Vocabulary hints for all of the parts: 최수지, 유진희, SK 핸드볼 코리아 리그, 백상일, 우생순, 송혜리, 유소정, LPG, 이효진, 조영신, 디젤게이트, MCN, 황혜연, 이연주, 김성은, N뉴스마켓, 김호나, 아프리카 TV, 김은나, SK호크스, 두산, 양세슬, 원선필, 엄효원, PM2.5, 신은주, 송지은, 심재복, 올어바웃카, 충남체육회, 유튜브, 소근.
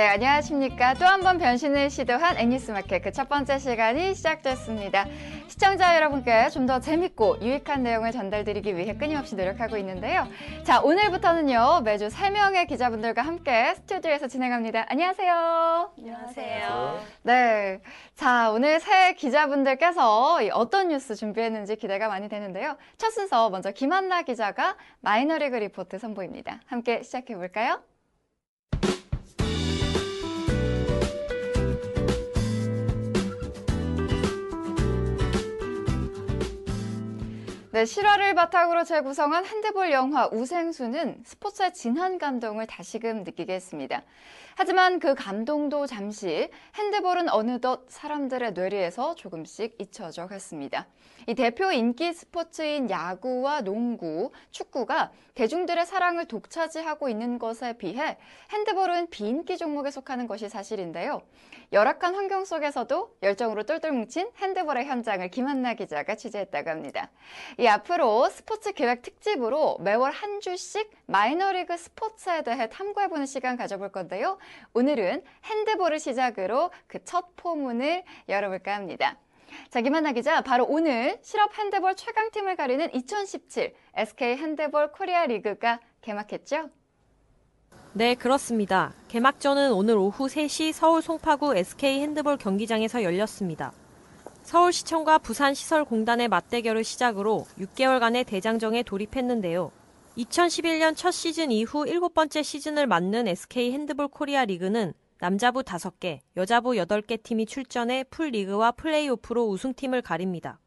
네, 안녕하십니까. 또 한 번 변신을 시도한 앤뉴스마켓 그 첫 번째 시간이 시작됐습니다. 시청자 여러분께 좀 더 재밌고 유익한 내용을 전달드리기 위해 끊임없이 노력하고 있는데요. 자, 오늘부터는요. 매주 3명의 기자분들과 함께 스튜디오에서 진행합니다. 안녕하세요. 안녕하세요. 네, 자, 오늘 새 기자분들께서 어떤 뉴스 준비했는지 기대가 많이 되는데요. 첫 순서 먼저 김한나 기자가 마이너리그 리포트 선보입니다. 함께 시작해볼까요? 네, 실화를 바탕으로 재구성한 핸드볼 영화 우생수는 스포츠의 진한 감동을 다시금 느끼게 했습니다. 하지만 그 감동도 잠시, 핸드볼은 어느덧 사람들의 뇌리에서 조금씩 잊혀져 갔습니다. 이 대표 인기 스포츠인 야구와 농구, 축구가 대중들의 사랑을 독차지하고 있는 것에 비해 핸드볼은 비인기 종목에 속하는 것이 사실인데요. 열악한 환경 속에서도 열정으로 똘똘 뭉친 핸드볼의 현장을 김한나 기자가 취재했다고 합니다. 이 앞으로 스포츠 기획 특집으로 매월 한 주씩 마이너리그 스포츠에 대해 탐구해보는 시간 가져볼 건데요. 오늘은 핸드볼을 시작으로 그 첫 포문을 열어볼까 합니다. 자, 김한나 기자, 바로 오늘 실업 핸드볼 최강팀을 가리는 2017 SK 핸드볼 코리아 리그가 개막했죠? 네, 그렇습니다. 개막전은 오늘 오후 3시 서울 송파구 SK 핸드볼 경기장에서 열렸습니다. 서울시청과 부산시설공단의 맞대결을 시작으로 6개월간의 대장정에 돌입했는데요. 2011년 첫 시즌 이후 7번째 시즌을 맞는 SK 핸드볼 코리아 리그는 남자부 5개, 여자부 8개 팀이 출전해 풀리그와 플레이오프로 우승팀을 가립니다.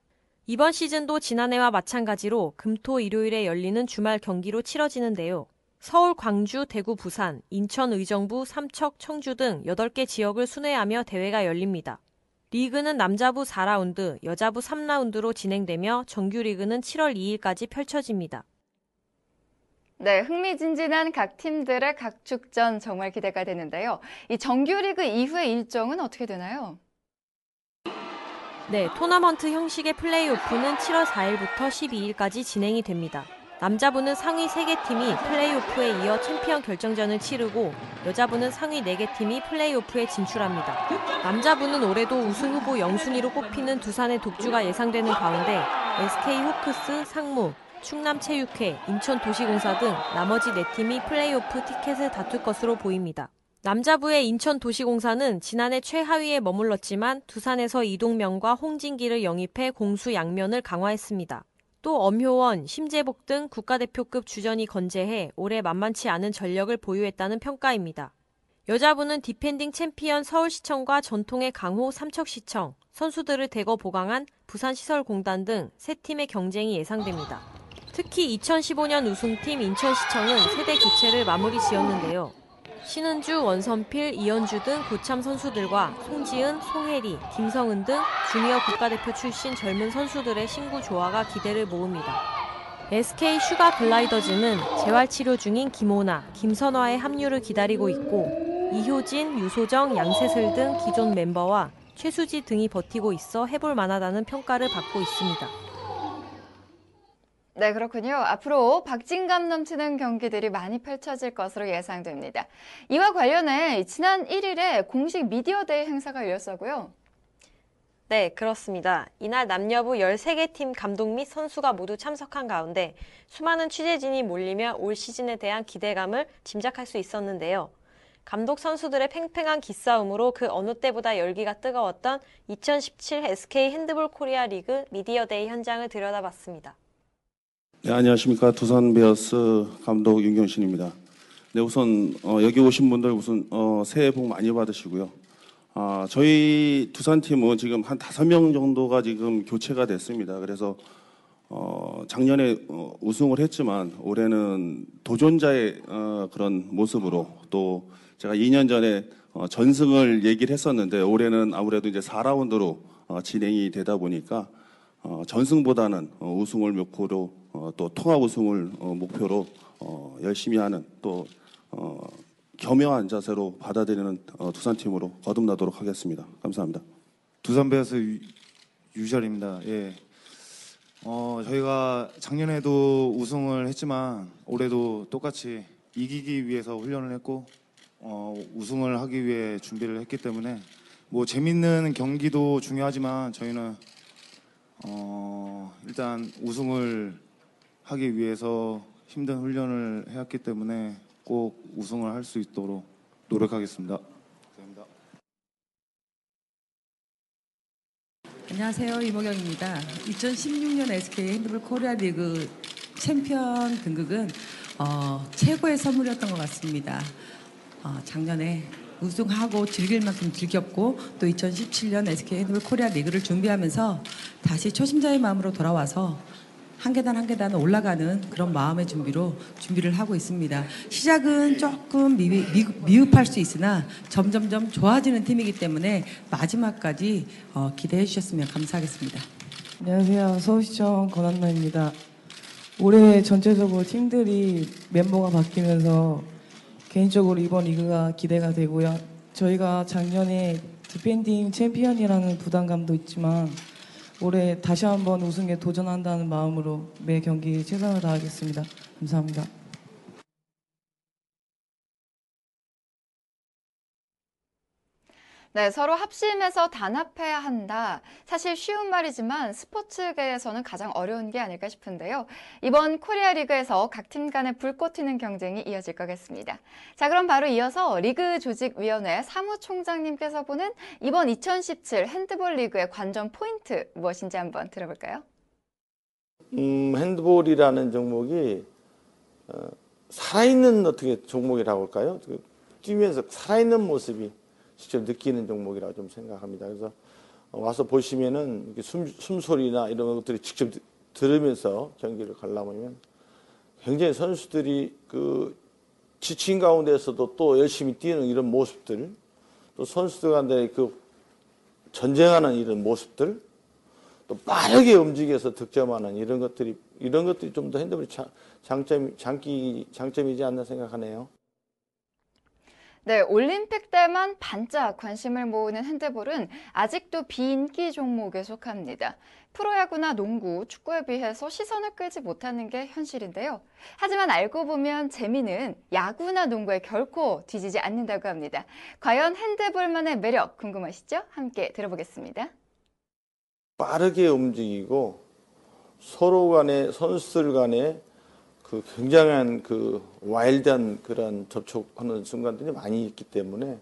이번 시즌도 지난해와 마찬가지로 금토 일요일에 열리는 주말 경기로 치러지는데요. 서울, 광주, 대구, 부산, 인천, 의정부, 삼척, 청주 등 8개 지역을 순회하며 대회가 열립니다. 리그는 남자부 4라운드, 여자부 3라운드로 진행되며 정규리그는 7월 2일까지 펼쳐집니다. 네, 흥미진진한 각 팀들의 각축전 정말 기대가 되는데요. 이 정규리그 이후의 일정은 어떻게 되나요? 네, 토너먼트 형식의 플레이오프는 7월 4일부터 12일까지 진행이 됩니다. 남자부는 상위 3개 팀이 플레이오프에 이어 챔피언 결정전을 치르고 여자부는 상위 4개 팀이 플레이오프에 진출합니다. 남자부는 올해도 우승후보 0순위로 꼽히는 두산의 독주가 예상되는 가운데 SK호크스, 상무, 충남체육회, 인천도시공사 등 나머지 4팀이 플레이오프 티켓을 다툴 것으로 보입니다. 남자부의 인천도시공사는 지난해 최하위에 머물렀지만 두산에서 이동명과 홍진기를 영입해 공수 양면을 강화했습니다. 또 엄효원, 심재복 등 국가대표급 주전이 건재해 올해 만만치 않은 전력을 보유했다는 평가입니다. 여자부는 디펜딩 챔피언 서울시청과 전통의 강호 삼척시청, 선수들을 대거 보강한 부산시설공단 등 세 팀의 경쟁이 예상됩니다. 특히 2015년 우승팀 인천시청은 세대 교체를 마무리 지었는데요. 신은주, 원선필, 이연주 등 고참 선수들과 송지은, 송혜리, 김성은 등 주니어 국가대표 출신 젊은 선수들의 신구 조화가 기대를 모읍니다. SK 슈가 글라이더즈는 재활치료 중인 김호나, 김선화의 합류를 기다리고 있고 이효진, 유소정, 양세슬 등 기존 멤버와 최수지 등이 버티고 있어 해볼 만하다는 평가를 받고 있습니다. 네, 그렇군요. 앞으로 박진감 넘치는 경기들이 많이 펼쳐질 것으로 예상됩니다. 이와 관련해 지난 1일에 공식 미디어데이 행사가 열렸었고요. 네, 그렇습니다. 이날 남녀부 13개 팀 감독 및 선수가 모두 참석한 가운데 수많은 취재진이 몰리며 올 시즌에 대한 기대감을 짐작할 수 있었는데요. 감독 선수들의 팽팽한 기싸움으로 그 어느 때보다 열기가 뜨거웠던 2017 SK 핸드볼 코리아 리그 미디어데이 현장을 들여다봤습니다. 네, 안녕하십니까. 두산 베어스 감독 윤경신입니다. 네, 우선 여기 오신 분들 우선 새해 복 많이 받으시고요. 저희 두산팀은 지금 한 5명 정도가 지금 교체가 됐습니다. 그래서 작년에 우승을 했지만 올해는 도전자의 그런 모습으로 또 제가 2년 전에 전승을 얘기를 했었는데 올해는 아무래도 이제 4라운드로 진행이 되다 보니까 전승보다는 우승을 목표로 또 통합 우승을 목표로 열심히 하는 또 겸허한 자세로 받아들이는 두산팀으로 거듭나도록 하겠습니다. 감사합니다. 두산 베어스 유절입니다. 예. 저희가 작년에도 우승을 했지만 올해도 똑같이 이기기 위해서 훈련을 했고 우승을 하기 위해 준비를 했기 때문에 뭐 재밌는 경기도 중요하지만 저희는 일단 우승을 하기 위해서 힘든 훈련을 해왔기 때문에 꼭 우승을 할 수 있도록 노력하겠습니다. 감사합니다. 안녕하세요. 이모경입니다. 2016년 SK 핸드볼 코리아 리그 챔피언 등극은 최고의 선물이었던 것 같습니다. 작년에 우승하고 즐길 만큼 즐겼고 또 2017년 SK 핸드볼 코리아 리그를 준비하면서 다시 초심자의 마음으로 돌아와서 한 계단 한 계단 올라가는 그런 마음의 준비로 준비를 하고 있습니다. 시작은 조금 미흡할 수 있으나 점점점 좋아지는 팀이기 때문에 마지막까지 기대해 주셨으면 감사하겠습니다. 안녕하세요. 서울시청 권한나입니다. 올해 전체적으로 팀들이 멤버가 바뀌면서 개인적으로 이번 리그가 기대가 되고요. 저희가 작년에 디펜딩 챔피언이라는 부담감도 있지만 올해 다시 한번 우승에 도전한다는 마음으로 매 경기 최선을 다하겠습니다. 감사합니다. 네, 서로 합심해서 단합해야 한다. 사실 쉬운 말이지만 스포츠계에서는 가장 어려운 게 아닐까 싶은데요. 이번 코리아 리그에서 각 팀 간의 불꽃 튀는 경쟁이 이어질 것 같습니다. 자, 그럼 바로 이어서 리그 조직위원회 사무총장님께서 보는 이번 2017 핸드볼 리그의 관전 포인트 무엇인지 한번 들어볼까요? 핸드볼이라는 종목이 살아있는 어떻게 종목이라고 할까요? 뛰면서 살아있는 모습이 직접 느끼는 종목이라고 좀 생각합니다. 그래서 와서 보시면은 숨소리나 이런 것들이 직접 들으면서 경기를 관람하면 굉장히 선수들이 그 지친 가운데서도 또 열심히 뛰는 이런 모습들, 또 선수들 간에 그 전쟁하는 이런 모습들, 또 빠르게 움직여서 득점하는 이런 것들이 좀 더 핸드볼의 장점이지 않나 생각하네요. 네, 올림픽 때만 반짝 관심을 모으는 핸드볼은 아직도 비인기 종목에 속합니다. 프로야구나 농구, 축구에 비해서 시선을 끌지 못하는 게 현실인데요. 하지만 알고 보면 재미는 야구나 농구에 결코 뒤지지 않는다고 합니다. 과연 핸드볼만의 매력 궁금하시죠? 함께 들어보겠습니다. 빠르게 움직이고 서로 간의 선수들 간의 그 굉장한 그 와일드한 그런 접촉하는 순간들이 많이 있기 때문에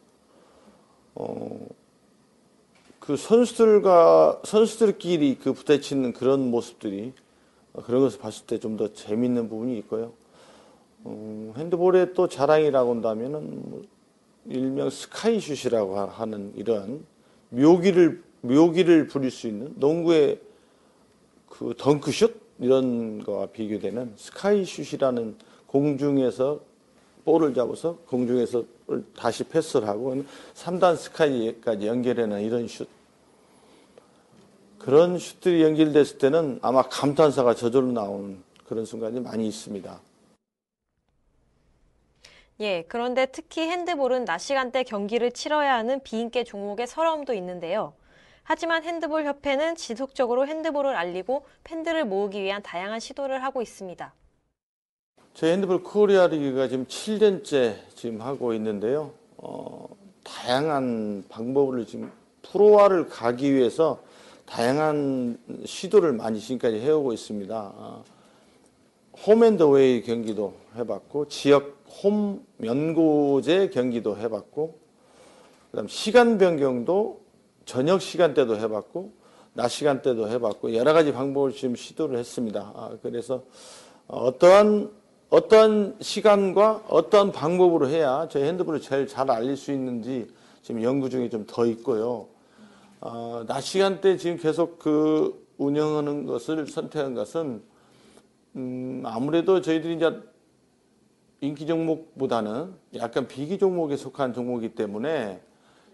그 선수들끼리 그 부딪히는 그런 모습들이 그런 것을 봤을 때 좀 더 재밌는 부분이 있고요. 핸드볼의 또 자랑이라고 한다면은 일명 스카이슛이라고 하는 이런 묘기를 부릴 수 있는 농구의 그 덩크슛 이런 거와 비교되는 스카이슛이라는 공중에서 볼을 잡아서 공중에서 다시 패스를 하고 3단 스카이까지 연결하는 이런 슛. 그런 슛들이 연결됐을 때는 아마 감탄사가 저절로 나오는 그런 순간이 많이 있습니다. 예, 그런데 특히 핸드볼은 낮 시간대 경기를 치러야 하는 비인기 종목의 서러움도 있는데요. 하지만 핸드볼협회는 지속적으로 핸드볼을 알리고 팬들을 모으기 위한 다양한 시도를 하고 있습니다. 저희 핸드볼 코리아 리그가 지금 7년째 지금 하고 있는데요. 다양한 방법을 지금 프로화를 가기 위해서 다양한 시도를 많이 지금까지 해오고 있습니다. 홈앤더웨이 경기도 해봤고 지역 홈 연고제 경기도 해봤고 그다음 시간 변경도 저녁 시간대도 해봤고 낮 시간대도 해봤고 여러 가지 방법을 지금 시도를 했습니다. 그래서 어떠한 시간과 어떠한 방법으로 해야 저희 핸드볼을 제일 잘 알릴 수 있는지 지금 연구 중에 좀 더 있고요. 낮 시간대 지금 계속 그 운영하는 것을 선택한 것은 아무래도 저희들이 이제 인기 종목보다는 약간 비기 종목에 속한 종목이기 때문에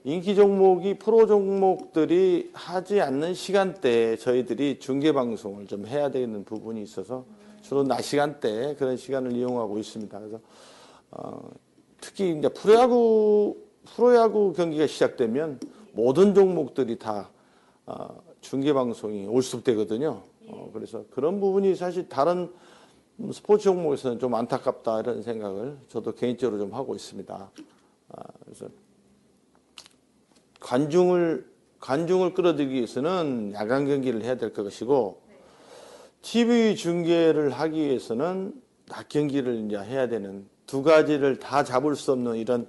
인기 종목이 프로 종목들이 하지 않는 시간대에 저희들이 중계방송을 좀 해야 되는 부분이 있어서 주로 낮 시간대에 그런 시간을 이용하고 있습니다. 그래서 특히 이제 프로야구 경기가 시작되면 모든 종목들이 다 중계방송이 올수되거든요. 그래서 그런 부분이 사실 다른 스포츠 종목에서는 좀 안타깝다 이런 생각을 저도 개인적으로 좀 하고 있습니다. 그래서 관중을 끌어들이기 위해서는 야간 경기를 해야 될 것이고, TV 중계를 하기 위해서는 낮 경기를 이제 해야 되는, 두 가지를 다 잡을 수 없는 이런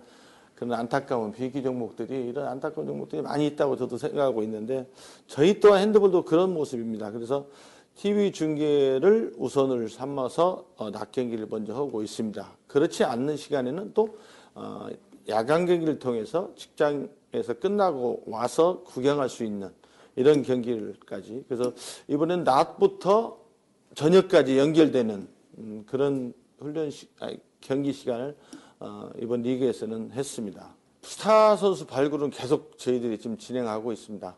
그런 안타까운 비기 종목들이, 이런 안타까운 종목들이 많이 있다고 저도 생각하고 있는데, 저희 또한 핸드볼도 그런 모습입니다. 그래서 TV 중계를 우선을 삼아서 낮 경기를 먼저 하고 있습니다. 그렇지 않는 시간에는 또 야간 경기를 통해서 직장에서 끝나고 와서 구경할 수 있는 이런 경기까지, 그래서 이번엔 낮부터 저녁까지 연결되는 그런 경기 시간을 이번 리그에서는 했습니다. 스타 선수 발굴은 계속 저희들이 지금 진행하고 있습니다.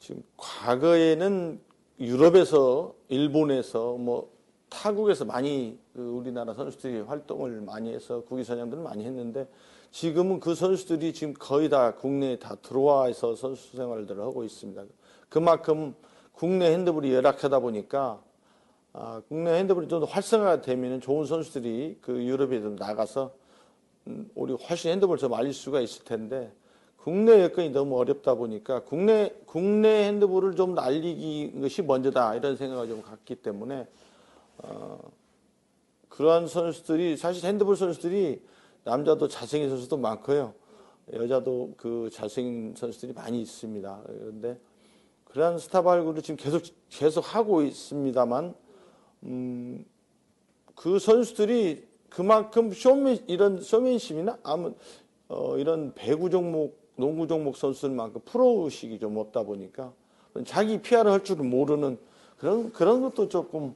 지금 과거에는 유럽에서, 일본에서, 뭐 타국에서 많이 우리나라 선수들이 활동을 많이 해서 국위 선양들을 많이 했는데, 지금은 그 선수들이 지금 거의 다 국내에 다 들어와 있어 선수 생활을 하고 있습니다. 그만큼 국내 핸드볼이 열악하다 보니까 국내 핸드볼이 좀 더 활성화가 되면 좋은 선수들이 그 유럽에 좀 나가서 우리 훨씬 핸드볼 좀 알릴 수가 있을 텐데, 국내 여건이 너무 어렵다 보니까 국내 핸드볼을 좀 알리기 것이 먼저다, 이런 생각을 좀 갖기 때문에 그러한 선수들이, 사실 핸드볼 선수들이 남자도 잘생긴 선수도 많고요, 여자도 그 잘생긴 선수들이 많이 있습니다. 그런데 그러한 스타 발굴을 지금 계속 하고 있습니다만, 그 선수들이 그만큼 쇼맨십이나 이런 배구 종목, 농구 종목 선수들만큼 프로의식이 좀 없다 보니까 자기 PR을 할 줄은 모르는 그런 것도 조금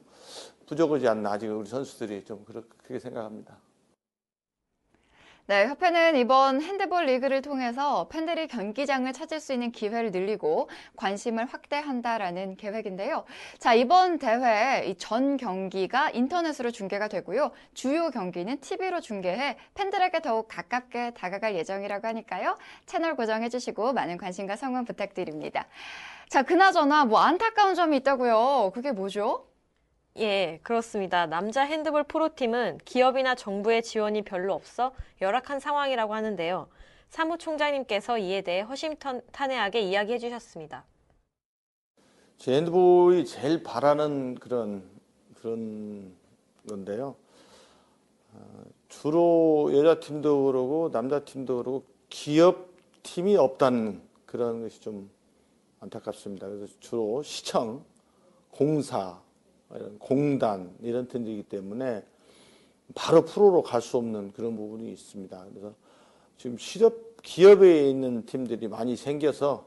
부족하지 않나, 지금 우리 선수들이 좀 그렇게 생각합니다. 네, 협회는 이번 핸드볼 리그를 통해서 팬들이 경기장을 찾을 수 있는 기회를 늘리고 관심을 확대한다라는 계획인데요. 자, 이번 대회 전 경기가 인터넷으로 중계가 되고요, 주요 경기는 TV로 중계해 팬들에게 더욱 가깝게 다가갈 예정이라고 하니까요. 채널 고정해주시고 많은 관심과 성원 부탁드립니다. 자, 그나저나 뭐 안타까운 점이 있다고요. 그게 뭐죠? 예, 그렇습니다. 남자 핸드볼 프로팀은 기업이나 정부의 지원이 별로 없어 열악한 상황이라고 하는데요. 사무총장님께서 이에 대해 허심탄회하게 이야기해 주셨습니다. 제 핸드볼이 제일 바라는 그런 건데요. 주로 여자팀도 그러고 남자팀도 그러고 기업팀이 없다는 그런 것이 좀 안타깝습니다. 그래서 주로 시청, 공사, 이런 공단 이런 팀들이기 때문에 바로 프로로 갈 수 없는 그런 부분이 있습니다. 그래서 지금 기업에 있는 팀들이 많이 생겨서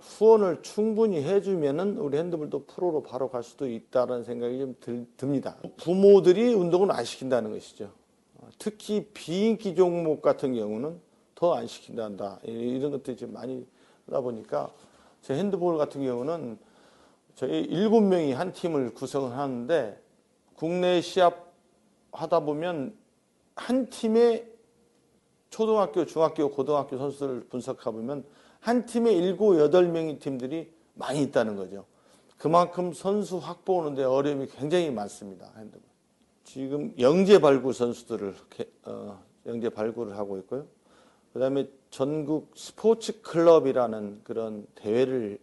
후원을 충분히 해주면은 우리 핸드볼도 프로로 바로 갈 수도 있다는 생각이 좀 듭니다. 부모들이 운동은 안 시킨다는 것이죠. 특히 비인기 종목 같은 경우는 더 안 시킨다, 이런 것들이 지금 많이 하다 보니까, 제 핸드볼 같은 경우는 저희 7명이 한 팀을 구성을 하는데, 국내 시합 하다 보면 한 팀의 초등학교, 중학교, 고등학교 선수들을 분석해보면 한 팀에 7, 8명의 팀들이 많이 있다는 거죠. 그만큼 선수 확보하는 데 어려움이 굉장히 많습니다. 핸드볼. 지금 영재 발굴 선수들을 영재 발굴을 하고 있고요. 그 다음에 전국 스포츠 클럽이라는 그런 대회를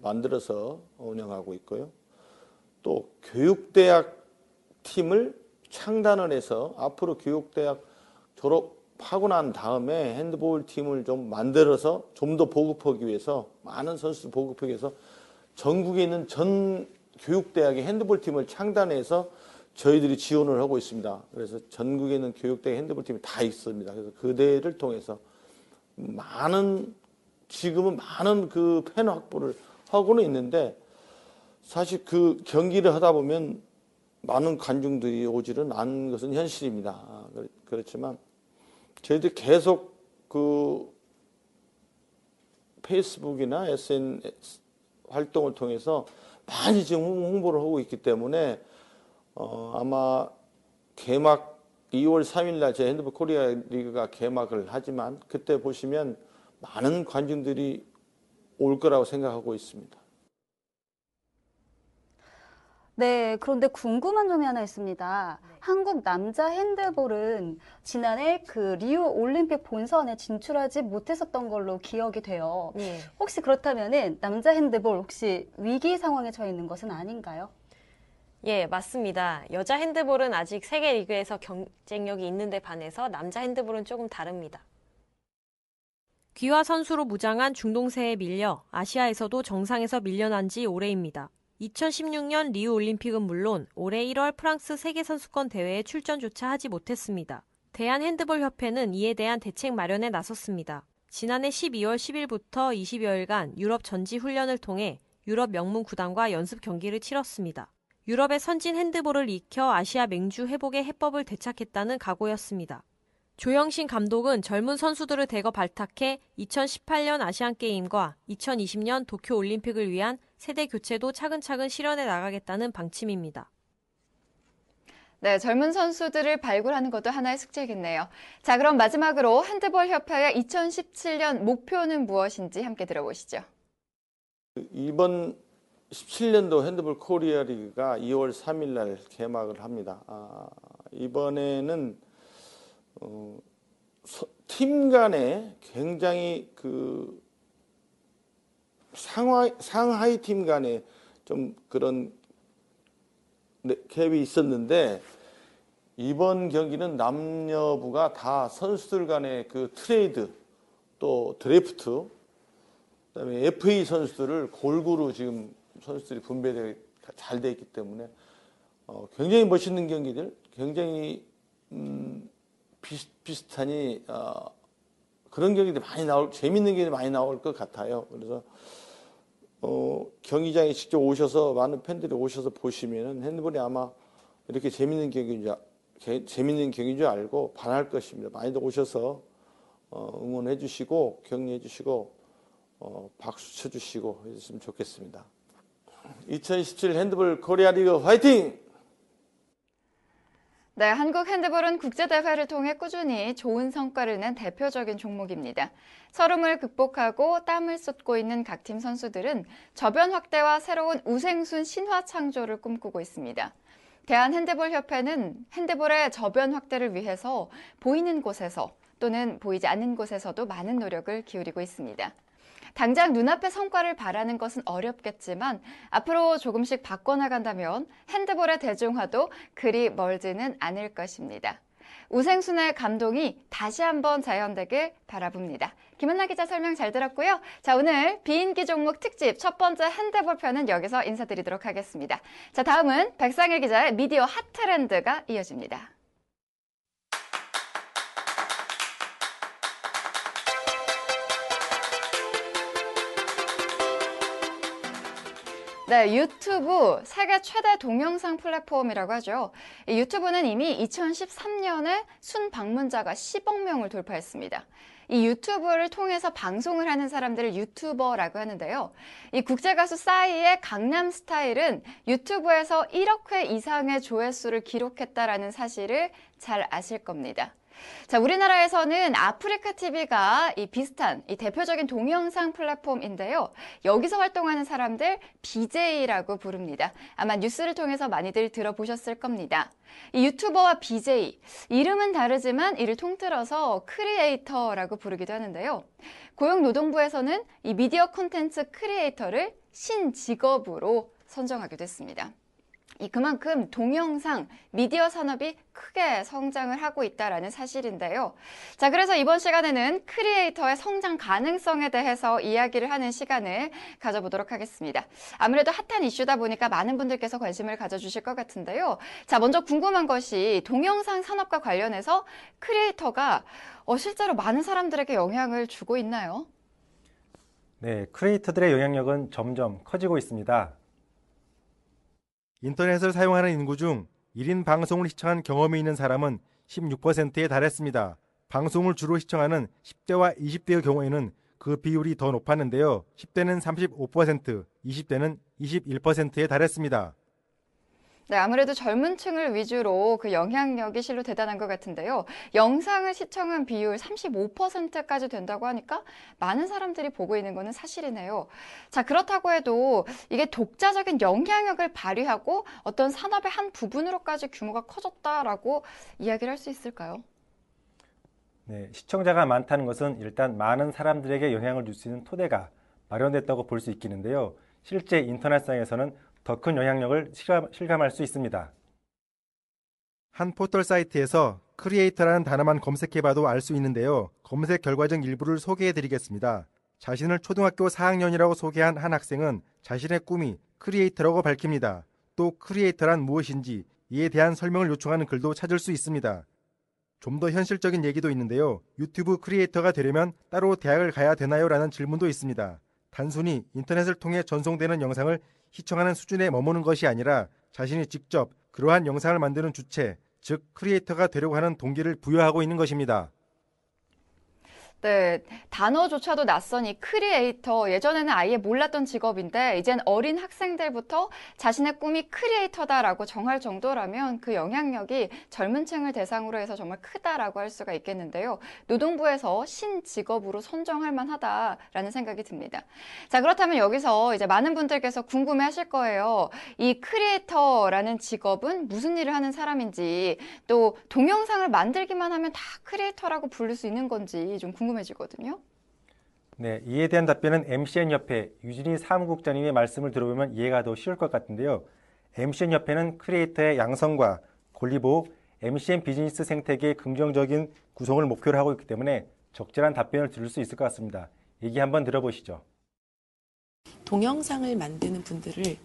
만들어서 운영하고 있고요. 또 교육대학 팀을 창단을 해서 앞으로 교육대학 졸업하고 난 다음에 핸드볼 팀을 좀 만들어서 좀 더 보급하기 위해서, 많은 선수들 보급하기 위해서 전국에 있는 전 교육대학의 핸드볼 팀을 창단해서 저희들이 지원을 하고 있습니다. 그래서 전국에 있는 교육대학 핸드볼 팀이 다 있습니다. 그래서 그 대회를 통해서 지금은 많은 그 팬 확보를 하고는 있는데, 사실 그 경기를 하다 보면 많은 관중들이 오지는 않은 것은 현실입니다. 그렇지만 저희들 계속 그 페이스북이나 SNS 활동을 통해서 많이 지금 홍보를 하고 있기 때문에 아마 개막 2월 3일 날 제 핸드볼 코리아 리그가 개막을 하지만, 그때 보시면 많은 관중들이 올 거라고 생각하고 있습니다. 네, 그런데 궁금한 점이 하나 있습니다. 네. 한국 남자 핸드볼은 지난해 그 리우 올림픽 본선에 진출하지 못했었던 걸로 기억이 돼요. 네. 혹시 그렇다면은 남자 핸드볼 혹시 위기 상황에 처해 있는 것은 아닌가요? 예, 맞습니다. 여자 핸드볼은 아직 세계 리그에서 경쟁력이 있는데 반해서 남자 핸드볼은 조금 다릅니다. 귀화 선수로 무장한 중동세에 밀려 아시아에서도 정상에서 밀려난 지 오래입니다. 2016년 리우올림픽은 물론 올해 1월 프랑스 세계선수권 대회에 출전조차 하지 못했습니다. 대한핸드볼협회는 이에 대한 대책 마련에 나섰습니다. 지난해 12월 10일부터 20여일간 유럽 전지 훈련을 통해 유럽 명문 구단과 연습 경기를 치렀습니다. 유럽의 선진 핸드볼을 익혀 아시아 맹주 회복의 해법을 되찾겠다는 각오였습니다. 조영신 감독은 젊은 선수들을 대거 발탁해 2018년 아시안게임과 2020년 도쿄올림픽을 위한 세대 교체도 차근차근 실현해 나가겠다는 방침입니다. 네, 젊은 선수들을 발굴하는 것도 하나의 숙제겠네요. 자, 그럼 마지막으로 핸드볼협회의 2017년 목표는 무엇인지 함께 들어보시죠. 이번 17년도 핸드볼 코리아 리그가 2월 3일 날 개막을 합니다. 이번에는 팀 간에 굉장히 그 상하이 팀 간에 좀 그런 갭이 있었는데, 이번 경기는 남녀부가 다 선수들 간의 그 트레이드, 또 드래프트, 그다음에 FA 선수들을 골고루 지금 선수들이 분배되어 잘 돼 있기 때문에 굉장히 멋있는 경기들, 굉장히 비슷하니 그런 경기들이 많이 나올, 재밌는 경기들이 많이 나올 것 같아요. 그래서 경기장에 직접 오셔서 많은 팬들이 오셔서 보시면은 핸드볼이 아마 이렇게 재밌는 경기인 줄 알고 반할 것입니다. 많이들 오셔서 응원해 주시고 격려해 주시고 박수 쳐 주시고 했으면 좋겠습니다. 2017 핸드볼 코리아 리그 화이팅! 네, 한국 핸드볼은 국제대회를 통해 꾸준히 좋은 성과를 낸 대표적인 종목입니다. 서름을 극복하고 땀을 쏟고 있는 각 팀 선수들은 저변 확대와 새로운 우생순 신화 창조를 꿈꾸고 있습니다. 대한핸드볼협회는 핸드볼의 저변 확대를 위해서 보이는 곳에서 또는 보이지 않는 곳에서도 많은 노력을 기울이고 있습니다. 당장 눈앞의 성과를 바라는 것은 어렵겠지만 앞으로 조금씩 바꿔나간다면 핸드볼의 대중화도 그리 멀지는 않을 것입니다. 우생순의 감동이 다시 한번 재현되길 바라봅니다. 김은나 기자 설명 잘 들었고요. 자, 오늘 비인기 종목 특집 첫 번째 핸드볼 편은 여기서 인사드리도록 하겠습니다. 자, 다음은 백상일 기자의 미디어 핫 트렌드가 이어집니다. 네, 유튜브 세계 최대 동영상 플랫폼이라고 하죠. 유튜브는 이미 2013년에 순방문자가 10억 명을 돌파했습니다. 이 유튜브를 통해서 방송을 하는 사람들을 유튜버라고 하는데요. 이 국제가수 싸이의 강남스타일은 유튜브에서 1억 회 이상의 조회수를 기록했다라는 사실을 잘 아실 겁니다. 자, 우리나라에서는 아프리카 TV가 이 비슷한 이 대표적인 동영상 플랫폼인데요. 여기서 활동하는 사람들 BJ라고 부릅니다. 아마 뉴스를 통해서 많이들 들어보셨을 겁니다. 이 유튜버와 BJ, 이름은 다르지만 이를 통틀어서 크리에이터라고 부르기도 하는데요. 고용노동부에서는 이 미디어 콘텐츠 크리에이터를 신직업으로 선정하기도 했습니다. 그만큼 동영상, 미디어 산업이 크게 성장을 하고 있다는 사실인데요. 자, 그래서 이번 시간에는 크리에이터의 성장 가능성에 대해서 이야기를 하는 시간을 가져보도록 하겠습니다. 아무래도 핫한 이슈다 보니까 많은 분들께서 관심을 가져주실 것 같은데요. 자, 먼저 궁금한 것이 동영상 산업과 관련해서 크리에이터가 실제로 많은 사람들에게 영향을 주고 있나요? 네, 크리에이터들의 영향력은 점점 커지고 있습니다. 인터넷을 사용하는 인구 중 1인 방송을 시청한 경험이 있는 사람은 16%에 달했습니다. 방송을 주로 시청하는 10대와 20대의 경우에는 그 비율이 더 높았는데요. 10대는 35%, 20대는 21%에 달했습니다. 네, 아무래도 젊은 층을 위주로 그 영향력이 실로 대단한 것 같은데요. 영상을 시청한 비율 35%까지 된다고 하니까 많은 사람들이 보고 있는 거는 사실이네요. 자, 그렇다고 해도 이게 독자적인 영향력을 발휘하고 어떤 산업의 한 부분으로까지 규모가 커졌다라고 이야기를 할 수 있을까요? 네, 시청자가 많다는 것은 일단 많은 사람들에게 영향을 줄 수 있는 토대가 마련됐다고 볼 수 있겠는데요. 실제 인터넷상에서는 더 큰 영향력을 실감할 수 있습니다. 한 포털 사이트에서 크리에이터라는 단어만 검색해봐도 알 수 있는데요. 검색 결과 중 일부를 소개해드리겠습니다. 자신을 초등학교 4학년이라고 소개한 한 학생은 자신의 꿈이 크리에이터라고 밝힙니다. 또 크리에이터란 무엇인지 이에 대한 설명을 요청하는 글도 찾을 수 있습니다. 좀 더 현실적인 얘기도 있는데요. 유튜브 크리에이터가 되려면 따로 대학을 가야 되나요? 라는 질문도 있습니다. 단순히 인터넷을 통해 전송되는 영상을 시청하는 수준에 머무는 것이 아니라 자신이 직접 그러한 영상을 만드는 주체, 즉 크리에이터가 되려고 하는 동기를 부여하고 있는 것입니다. 네, 단어조차도 낯선 이 크리에이터, 예전에는 아예 몰랐던 직업인데 이젠 어린 학생들부터 자신의 꿈이 크리에이터다라고 정할 정도라면 그 영향력이 젊은 층을 대상으로 해서 정말 크다라고 할 수가 있겠는데요. 노동부에서 신직업으로 선정할 만하다라는 생각이 듭니다. 자, 그렇다면 여기서 이제 많은 분들께서 궁금해하실 거예요. 이 크리에이터라는 직업은 무슨 일을 하는 사람인지, 또 동영상을 만들기만 하면 다 크리에이터라고 부를 수 있는 건지 좀 궁금해요. 지거든요. 네, 이에 대한 답변은 MCN 협회 유진희 사무국장님의 말씀을 들어보면 이해가 더 쉬울 것 같은데요. MCN 협회는 크리에이터의 양성과 권리보호, MCN 비즈니스 생태계의 긍정적인 구성을 목표로 하고 있기 때문에 적절한 답변을 들을 수 있을 것 같습니다. 얘기 한번 들어보시죠. 동영상을 만드는 분들을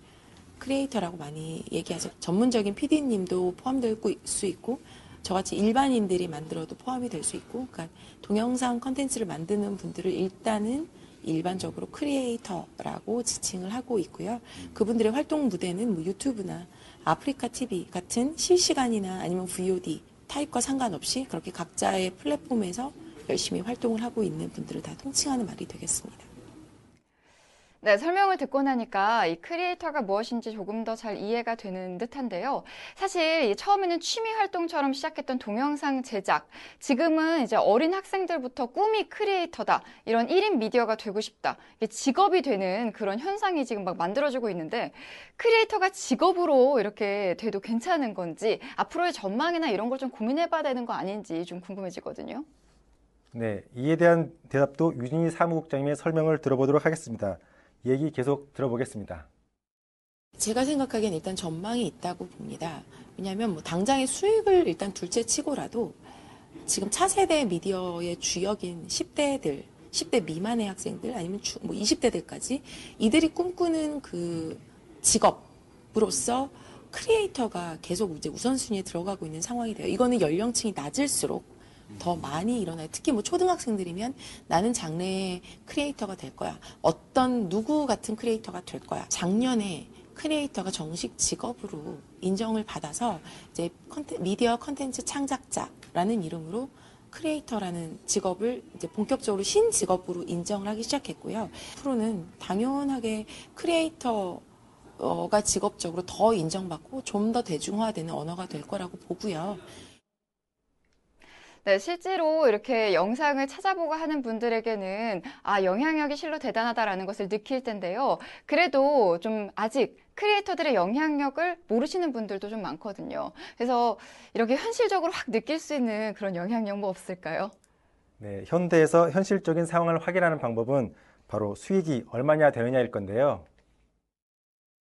크리에이터라고 많이 얘기하죠. 전문적인 PD님도 포함될 수 있고 저같이 일반인들이 만들어도 포함이 될 수 있고, 그러니까 동영상 컨텐츠를 만드는 분들을 일단은 일반적으로 크리에이터라고 지칭을 하고 있고요. 그분들의 활동 무대는 뭐 유튜브나 아프리카 TV 같은 실시간이나 아니면 VOD 타입과 상관없이 그렇게 각자의 플랫폼에서 열심히 활동을 하고 있는 분들을 다 통칭하는 말이 되겠습니다. 네, 설명을 듣고 나니까 이 크리에이터가 무엇인지 조금 더 잘 이해가 되는 듯한데요. 사실 처음에는 취미 활동처럼 시작했던 동영상 제작, 지금은 이제 어린 학생들부터 꿈이 크리에이터다, 이런 1인 미디어가 되고 싶다, 이게 직업이 되는 그런 현상이 지금 막 만들어지고 있는데, 크리에이터가 직업으로 이렇게 돼도 괜찮은 건지, 앞으로의 전망이나 이런 걸 좀 고민해봐야 되는 거 아닌지 좀 궁금해지거든요. 네, 이에 대한 대답도 유진희 사무국장님의 설명을 들어보도록 하겠습니다. 얘기 계속 들어보겠습니다. 제가 생각하기엔 일단 전망이 있다고 봅니다. 왜냐하면 뭐 당장의 수익을 일단 둘째 치고라도 지금 차세대 미디어의 주역인 10대들, 10대 미만의 학생들 아니면 뭐 20대들까지 이들이 꿈꾸는 그 직업으로서 크리에이터가 계속 이제 우선순위에 들어가고 있는 상황이 돼요. 이거는 연령층이 낮을수록 더 많이 일어나요. 특히 뭐 초등학생들이면 나는 장래의 크리에이터가 될 거야. 어떤 누구 같은 크리에이터가 될 거야. 작년에 크리에이터가 정식 직업으로 인정을 받아서 이제 미디어 컨텐츠 창작자라는 이름으로 크리에이터라는 직업을 이제 본격적으로 신직업으로 인정을 하기 시작했고요. 앞으로는 당연하게 크리에이터가 직업적으로 더 인정받고 좀 더 대중화되는 언어가 될 거라고 보고요. 네, 실제로 이렇게 영상을 찾아보고 하는 분들에게는 아, 영향력이 실로 대단하다라는 것을 느낄 텐데요. 그래도 좀 아직 크리에이터들의 영향력을 모르시는 분들도 좀 많거든요. 그래서 이렇게 현실적으로 확 느낄 수 있는 그런 영향력 뭐 없을까요? 네, 현대에서 현실적인 상황을 확인하는 방법은 바로 수익이 얼마냐 되느냐일 건데요.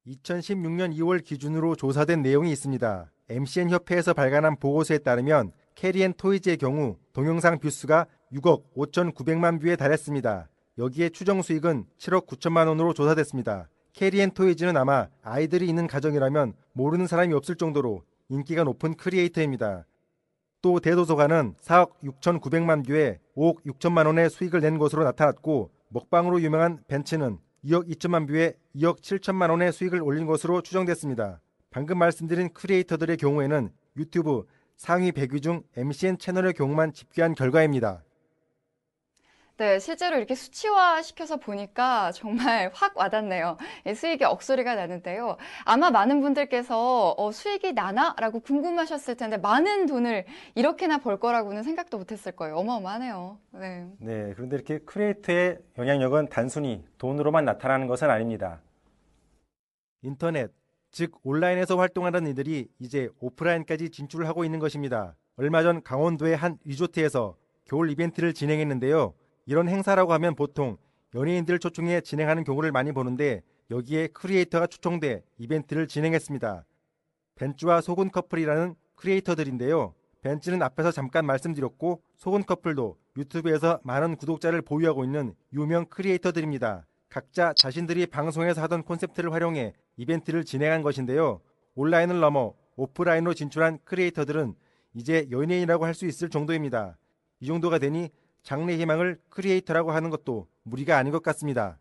2016년 2월 기준으로 조사된 내용이 있습니다. MCN 협회에서 발간한 보고서에 따르면 캐리앤토이즈의 경우 동영상 뷰수가 6억 5,900만 뷰에 달했습니다. 여기에 추정 수익은 7억 9천만 원으로 조사됐습니다. 캐리앤토이즈는 아마 아이들이 있는 가정이라면 모르는 사람이 없을 정도로 인기가 높은 크리에이터입니다. 또 대도서관은 4억 6,900만 뷰에 5억 6천만 원의 수익을 낸 것으로 나타났고, 먹방으로 유명한 벤츠는 2억 2천만 뷰에 2억 7천만 원의 수익을 올린 것으로 추정됐습니다. 방금 말씀드린 크리에이터들의 경우에는 유튜브 상위 100위 중 MCN 채널의 경우만 집계한 결과입니다. 네, 실제로 이렇게 수치화시켜서 보니까 정말 확 와닿네요. 예, 수익이 억소리가 나는데요. 아마 많은 분들께서 수익이 나나? 라고 궁금하셨을 텐데 많은 돈을 이렇게나 벌 거라고는 생각도 못했을 거예요. 어마어마하네요. 네, 그런데 이렇게 크리에이터의 영향력은 단순히 돈으로만 나타나는 것은 아닙니다. 인터넷, 즉 온라인에서 활동하는 이들이 이제 오프라인까지 진출을 하고 있는 것입니다. 얼마 전 강원도의 한 리조트에서 겨울 이벤트를 진행했는데요. 이런 행사라고 하면 보통 연예인들을 초청해 진행하는 경우를 많이 보는데 여기에 크리에이터가 초청돼 이벤트를 진행했습니다. 벤츠와 소근 커플이라는 크리에이터들인데요. 벤츠는 앞에서 잠깐 말씀드렸고 소근 커플도 유튜브에서 많은 구독자를 보유하고 있는 유명 크리에이터들입니다. 각자 자신들이 방송에서 하던 콘셉트를 활용해 이벤트를 진행한 것인데요. 온라인을 넘어 오프라인으로 진출한 크리에이터들은 이제 연예인이라고 할 수 있을 정도입니다. 이 정도가 되니 장래 희망을 크리에이터라고 하는 것도 무리가 아닌 것 같습니다.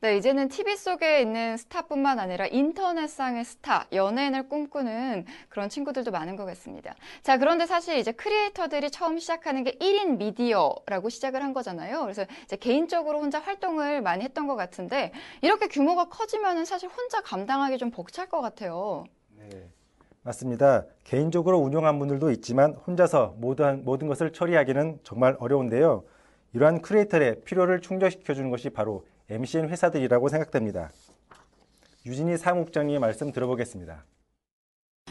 네, 이제는 TV 속에 있는 스타뿐만 아니라 인터넷상의 스타, 연예인을 꿈꾸는 그런 친구들도 많은 것 같습니다. 자, 그런데 사실 이제 크리에이터들이 처음 시작하는 게 1인 미디어라고 시작을 한 거잖아요. 그래서 이제 개인적으로 혼자 활동을 많이 했던 것 같은데 이렇게 규모가 커지면은 사실 혼자 감당하기 좀 벅찰 것 같아요. 네, 맞습니다. 개인적으로 운영한 분들도 있지만 혼자서 모든 것을 처리하기는 정말 어려운데요. 이러한 크리에이터의 필요를 충족시켜주는 것이 바로 MCN 회사들이라고 생각됩니다. 유진희 사무국장님의 말씀 들어보겠습니다.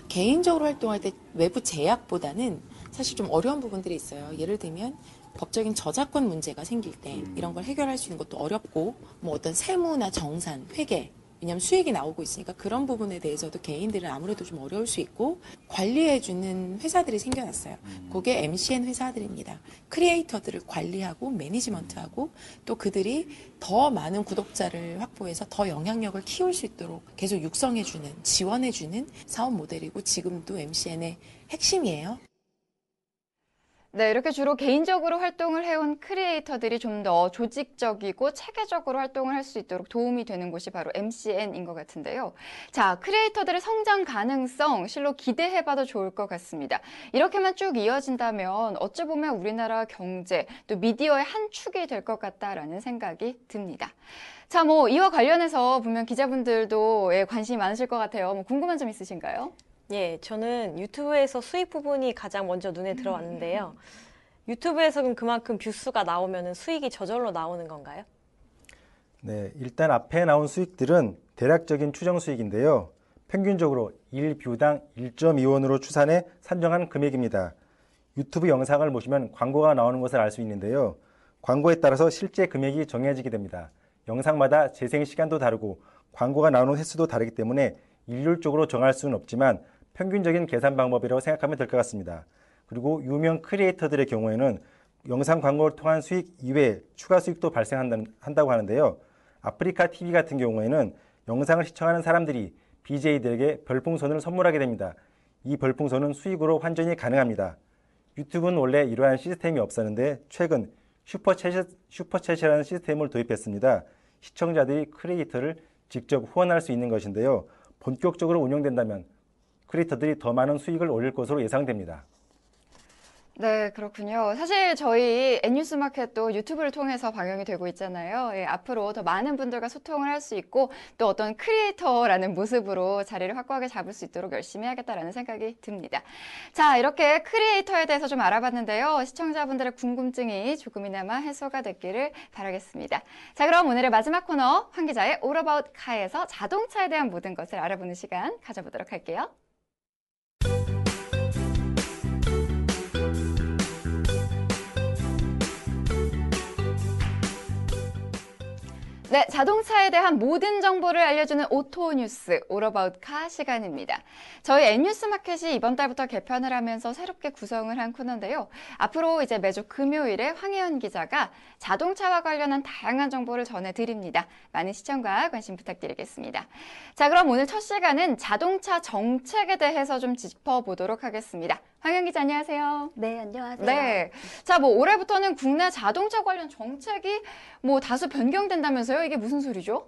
개인적으로 활동할 때 외부 제약보다는 사실 좀 어려운 부분들이 있어요. 예를 들면 법적인 저작권 문제가 생길 때 이런 걸 해결할 수 있는 것도 어렵고 뭐 어떤 세무나 정산, 회계, 왜냐하면 수익이 나오고 있으니까 그런 부분에 대해서도 개인들은 아무래도 좀 어려울 수 있고 관리해주는 회사들이 생겨났어요. 그게 MCN 회사들입니다. 크리에이터들을 관리하고 매니지먼트하고 또 그들이 더 많은 구독자를 확보해서 더 영향력을 키울 수 있도록 계속 육성해주는, 지원해주는 사업 모델이고 지금도 MCN의 핵심이에요. 네, 이렇게 주로 개인적으로 활동을 해온 크리에이터들이 좀 더 조직적이고 체계적으로 활동을 할 수 있도록 도움이 되는 곳이 바로 MCN인 것 같은데요. 자, 크리에이터들의 성장 가능성 실로 기대해봐도 좋을 것 같습니다. 이렇게만 쭉 이어진다면 어찌 보면 우리나라 경제 또 미디어의 한 축이 될 것 같다라는 생각이 듭니다. 자, 뭐 이와 관련해서 분명 기자분들도 관심이 많으실 것 같아요. 뭐 궁금한 점 있으신가요? 예, 저는 유튜브에서 수익 부분이 가장 먼저 눈에 들어왔는데요. 유튜브에서 그럼 그만큼 뷰수가 나오면 수익이 저절로 나오는 건가요? 네, 일단 앞에 나온 수익들은 대략적인 추정 수익인데요. 평균적으로 1뷰당 1.2원으로 추산해 산정한 금액입니다. 유튜브 영상을 보시면 광고가 나오는 것을 알 수 있는데요. 광고에 따라서 실제 금액이 정해지게 됩니다. 영상마다 재생 시간도 다르고 광고가 나오는 횟수도 다르기 때문에 일률적으로 정할 수는 없지만 평균적인 계산 방법이라고 생각하면 될 것 같습니다. 그리고 유명 크리에이터들의 경우에는 영상 광고를 통한 수익 이외에 추가 수익도 발생한다고 하는데요. 아프리카 TV 같은 경우에는 영상을 시청하는 사람들이 BJ들에게 별풍선을 선물하게 됩니다. 이 별풍선은 수익으로 환전이 가능합니다. 유튜브는 원래 이러한 시스템이 없었는데 최근 슈퍼챗이라는 시스템을 도입했습니다. 시청자들이 크리에이터를 직접 후원할 수 있는 것인데요. 본격적으로 운영된다면 크리에이터들이 더 많은 수익을 올릴 것으로 예상됩니다. 네, 그렇군요. 사실 저희 N뉴스마켓도 유튜브를 통해서 방영이 되고 있잖아요. 예, 앞으로 더 많은 분들과 소통을 할 수 있고 또 어떤 크리에이터라는 모습으로 자리를 확고하게 잡을 수 있도록 열심히 해야겠다라는 생각이 듭니다. 자, 이렇게 크리에이터에 대해서 좀 알아봤는데요. 시청자분들의 궁금증이 조금이나마 해소가 됐기를 바라겠습니다. 자, 그럼 오늘의 마지막 코너 황 기자의 All About Car에서 자동차에 대한 모든 것을 알아보는 시간 가져보도록 할게요. 네, 자동차에 대한 모든 정보를 알려주는 오토뉴스, 올어바웃카 시간입니다. 저희 N뉴스마켓이 이번 달부터 개편을 하면서 새롭게 구성을 한 코너인데요. 앞으로 이제 매주 금요일에 황혜연 기자가 자동차와 관련한 다양한 정보를 전해드립니다. 많은 시청과 관심 부탁드리겠습니다. 자, 그럼 오늘 첫 시간은 자동차 정책에 대해서 좀 짚어보도록 하겠습니다. 황혜연 기자, 안녕하세요. 네, 안녕하세요. 네, 자, 뭐 올해부터는 국내 자동차 관련 정책이 뭐 다수 변경된다면서요? 이게 무슨 소리죠?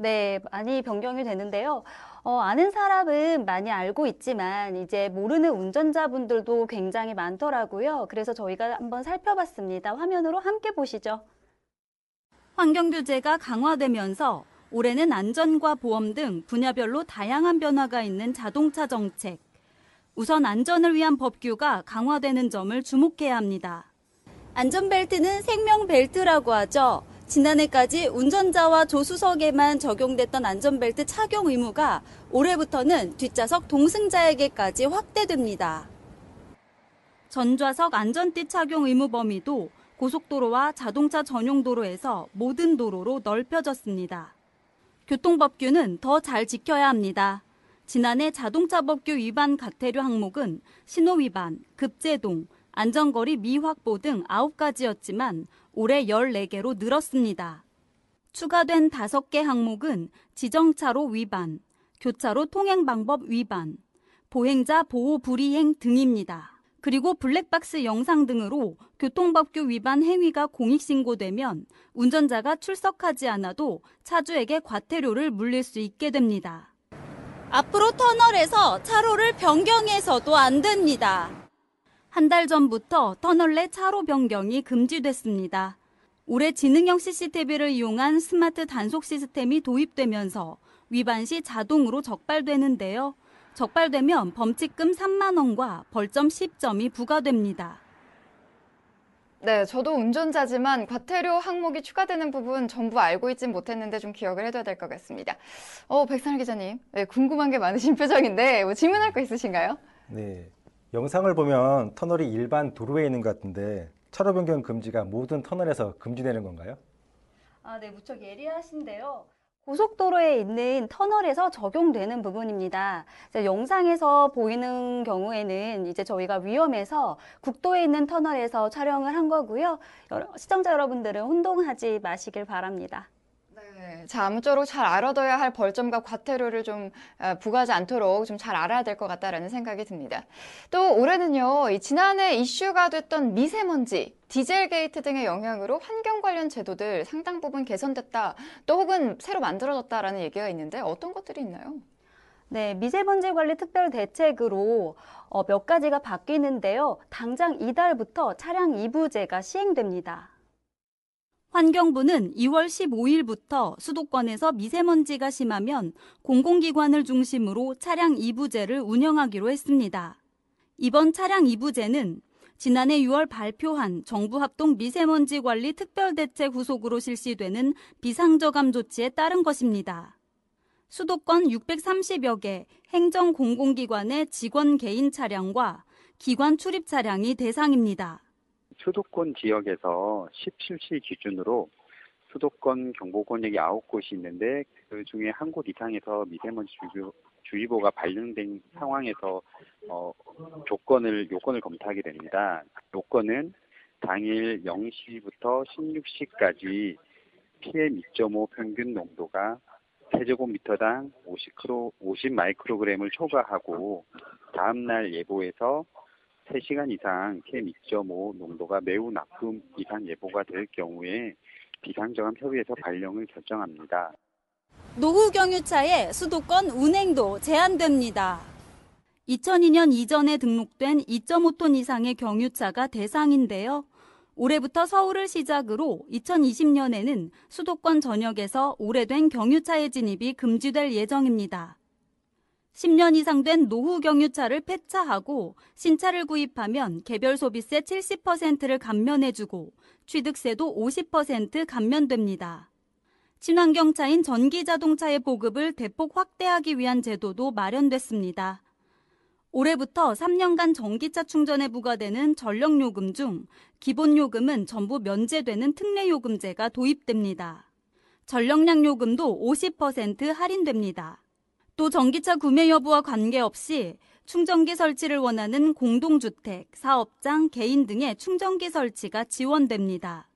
네, 많이 변경이 되는데요. 아는 사람은 많이 알고 있지만 이제 모르는 운전자분들도 굉장히 많더라고요. 그래서 저희가 한번 살펴봤습니다. 화면으로 함께 보시죠. 환경규제가 강화되면서 올해는 안전과 보험 등 분야별로 다양한 변화가 있는 자동차 정책. 우선 안전을 위한 법규가 강화되는 점을 주목해야 합니다. 안전벨트는 생명벨트라고 하죠. 지난해까지 운전자와 조수석에만 적용됐던 안전벨트 착용 의무가 올해부터는 뒷좌석 동승자에게까지 확대됩니다. 전좌석 안전띠 착용 의무 범위도 고속도로와 자동차 전용 도로에서 모든 도로로 넓혀졌습니다. 교통법규는 더 잘 지켜야 합니다. 지난해 자동차 법규 위반 과태료 항목은 신호 위반, 급제동, 안전거리 미확보 등 9가지였지만 올해 14개로 늘었습니다. 추가된 5개 항목은 지정차로 위반, 교차로 통행방법 위반, 보행자 보호 불이행 등입니다. 그리고 블랙박스 영상 등으로 교통법규 위반 행위가 공익신고되면 운전자가 출석하지 않아도 차주에게 과태료를 물릴 수 있게 됩니다. 앞으로 터널에서 차로를 변경해서도 안 됩니다. 한 달 전부터 터널 내 차로 변경이 금지됐습니다. 올해 지능형 CCTV를 이용한 스마트 단속 시스템이 도입되면서 위반 시 자동으로 적발되는데요. 적발되면 범칙금 3만 원과 벌점 10점이 부과됩니다. 네, 저도 운전자지만 과태료 항목이 추가되는 부분 전부 알고 있진 못했는데 좀 기억을 해둬야 될 것 같습니다. 백상일 기자님, 네, 궁금한 게 많으신 표정인데 뭐 질문할 거 있으신가요? 네. 영상을 보면 터널이 일반 도로에 있는 것 같은데 차로 변경 금지가 모든 터널에서 금지되는 건가요? 네, 무척 예리하신데요. 고속도로에 있는 터널에서 적용되는 부분입니다. 영상에서 보이는 경우에는 이제 저희가 위험해서 국도에 있는 터널에서 촬영을 한 거고요. 시청자 여러분들은 혼동하지 마시길 바랍니다. 네, 자, 아무쪼록 잘 알아둬야 할 벌점과 과태료를 좀 부과하지 않도록 좀 잘 알아야 될 것 같다라는 생각이 듭니다. 또 올해는요, 지난해 이슈가 됐던 미세먼지, 디젤게이트 등의 영향으로 환경 관련 제도들 상당 부분 개선됐다, 또 혹은 새로 만들어졌다라는 얘기가 있는데 어떤 것들이 있나요? 네, 미세먼지 관리 특별 대책으로 몇 가지가 바뀌는데요. 당장 이달부터 차량 2부제가 시행됩니다. 환경부는 2월 15일부터 수도권에서 미세먼지가 심하면 공공기관을 중심으로 차량 2부제를 운영하기로 했습니다. 이번 차량 2부제는 지난해 6월 발표한 정부 합동 미세먼지 관리 특별대책 후속으로 실시되는 비상저감 조치에 따른 것입니다. 수도권 630여 개 행정공공기관의 직원 개인 차량과 기관 출입 차량이 대상입니다. 수도권 지역에서 17시 기준으로 수도권 경보권역이 9곳이 있는데 그중에 한 곳 이상에서 미세먼지 주의보가 발령된 상황에서 요건을 검토하게 됩니다. 요건은 당일 0시부터 16시까지 PM2.5 평균 농도가 세제곱미터당 50마이크로그램을 초과하고 다음날 예보에서 3시간 이상 PM2.5 농도가 매우 나쁨 이상 예보가 될 경우에 비상저감 협의에서 발령을 결정합니다. 노후 경유차에 수도권 운행도 제한됩니다. 2002년 이전에 등록된 2.5톤 이상의 경유차가 대상인데요. 올해부터 서울을 시작으로 2020년에는 수도권 전역에서 오래된 경유차의 진입이 금지될 예정입니다. 10년 이상 된 노후 경유차를 폐차하고 신차를 구입하면 개별 소비세 70%를 감면해주고 취득세도 50% 감면됩니다. 친환경차인 전기자동차의 보급을 대폭 확대하기 위한 제도도 마련됐습니다. 올해부터 3년간 전기차 충전에 부과되는 전력요금 중 기본요금은 전부 면제되는 특례요금제가 도입됩니다. 전력량 요금도 50% 할인됩니다. 또 전기차 구매 여부와 관계없이 충전기 설치를 원하는 공동주택, 사업장, 개인 등의 충전기 설치가 지원됩니다.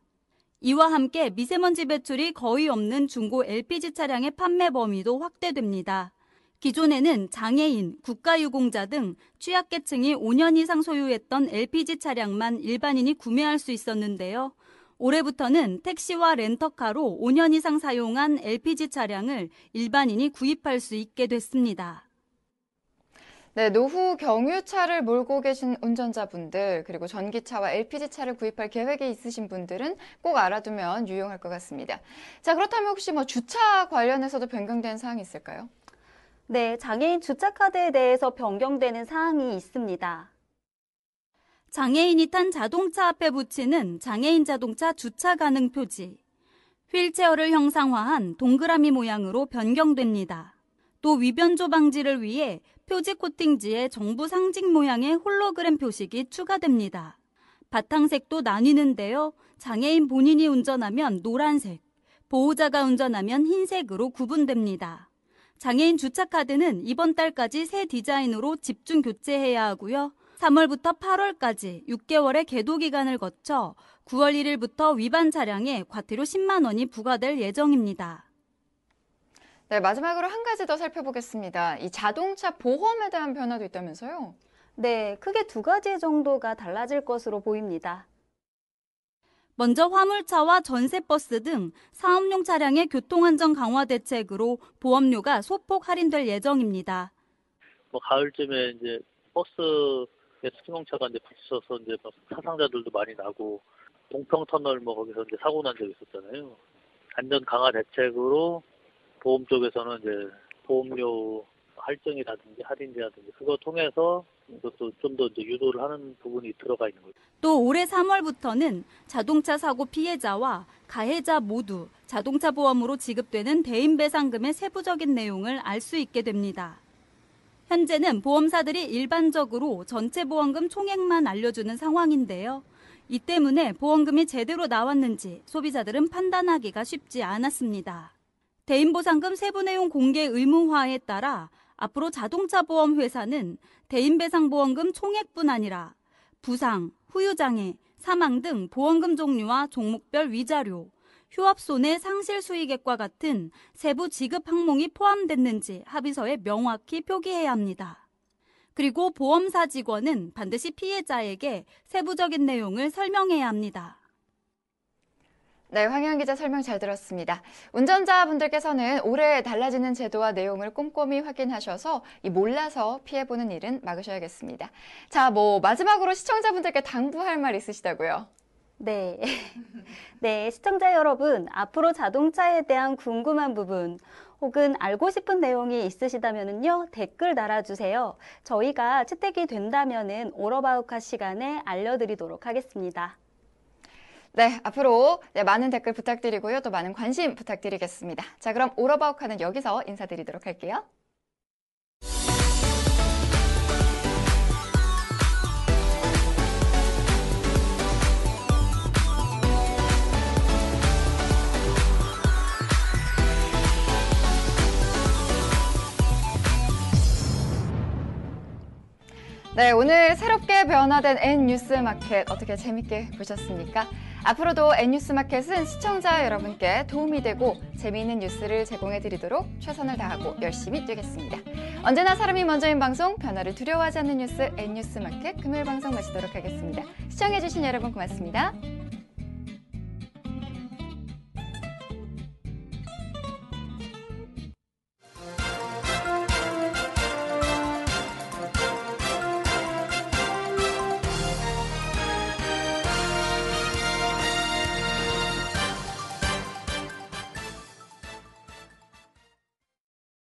이와 함께 미세먼지 배출이 거의 없는 중고 LPG 차량의 판매 범위도 확대됩니다. 기존에는 장애인, 국가유공자 등 취약계층이 5년 이상 소유했던 LPG 차량만 일반인이 구매할 수 있었는데요. 올해부터는 택시와 렌터카로 5년 이상 사용한 LPG 차량을 일반인이 구입할 수 있게 됐습니다. 네, 노후 경유차를 몰고 계신 운전자분들, 그리고 전기차와 LPG차를 구입할 계획이 있으신 분들은 꼭 알아두면 유용할 것 같습니다. 자, 그렇다면 혹시 주차 관련해서도 변경된 사항이 있을까요? 네, 장애인 주차카드에 대해서 변경되는 사항이 있습니다. 장애인이 탄 자동차 앞에 붙이는 장애인 자동차 주차 가능 표지, 휠체어를 형상화한 동그라미 모양으로 변경됩니다. 또 위변조 방지를 위해 표지 코팅지에 정부 상징 모양의 홀로그램 표식이 추가됩니다. 바탕색도 나뉘는데요. 장애인 본인이 운전하면 노란색, 보호자가 운전하면 흰색으로 구분됩니다. 장애인 주차카드는 이번 달까지 새 디자인으로 집중 교체해야 하고요. 3월부터 8월까지 6개월의 계도 기간을 거쳐 9월 1일부터 위반 차량에 과태료 10만 원이 부과될 예정입니다. 네, 마지막으로 한 가지 더 살펴보겠습니다. 이 자동차 보험에 대한 변화도 있다면서요? 네, 크게 두 가지 정도가 달라질 것으로 보입니다. 먼저 화물차와 전세버스 등 사업용 차량의 교통안전 강화 대책으로 보험료가 소폭 할인될 예정입니다. 가을쯤에 이제 버스에 승용차가 이제 부딪혀서 이제 사상자들도 많이 나고 동평터널 거기서 이제 사고 난 적이 있었잖아요. 안전 강화 대책으로 보험 쪽에서는 이제 보험료 할증이라든지 할인이라든지 그거 통해서 이것도 좀 더 유도를 하는 부분이 들어가 있는 거죠. 또 올해 3월부터는 자동차 사고 피해자와 가해자 모두 자동차 보험으로 지급되는 대인배상금의 세부적인 내용을 알 수 있게 됩니다. 현재는 보험사들이 일반적으로 전체 보험금 총액만 알려주는 상황인데요. 이 때문에 보험금이 제대로 나왔는지 소비자들은 판단하기가 쉽지 않았습니다. 대인보상금 세부 내용 공개 의무화에 따라 앞으로 자동차 보험 회사는 대인배상보험금 총액뿐 아니라 부상, 후유장애, 사망 등 보험금 종류와 종목별 위자료, 휴업손해 상실수익액과 같은 세부 지급 항목이 포함됐는지 합의서에 명확히 표기해야 합니다. 그리고 보험사 직원은 반드시 피해자에게 세부적인 내용을 설명해야 합니다. 네, 황혜원 기자 설명 잘 들었습니다. 운전자분들께서는 올해 달라지는 제도와 내용을 꼼꼼히 확인하셔서 몰라서 피해보는 일은 막으셔야겠습니다. 자, 마지막으로 시청자분들께 당부할 말 있으시다고요? 네. 네, 시청자 여러분, 앞으로 자동차에 대한 궁금한 부분 혹은 알고 싶은 내용이 있으시다면요, 댓글 달아주세요. 저희가 채택이 된다면은 올어바웃카 시간에 알려드리도록 하겠습니다. 네, 앞으로 많은 댓글 부탁드리고요. 또 많은 관심 부탁드리겠습니다. 자, 그럼 올어바웃카는 여기서 인사드리도록 할게요. 네, 오늘 새롭게 변화된 N뉴스마켓 어떻게 재밌게 보셨습니까? 앞으로도 N뉴스마켓은 시청자 여러분께 도움이 되고 재미있는 뉴스를 제공해드리도록 최선을 다하고 열심히 뛰겠습니다. 언제나 사람이 먼저인 방송, 변화를 두려워하지 않는 뉴스 N뉴스마켓 금요일 방송 마치도록 하겠습니다. 시청해주신 여러분 고맙습니다.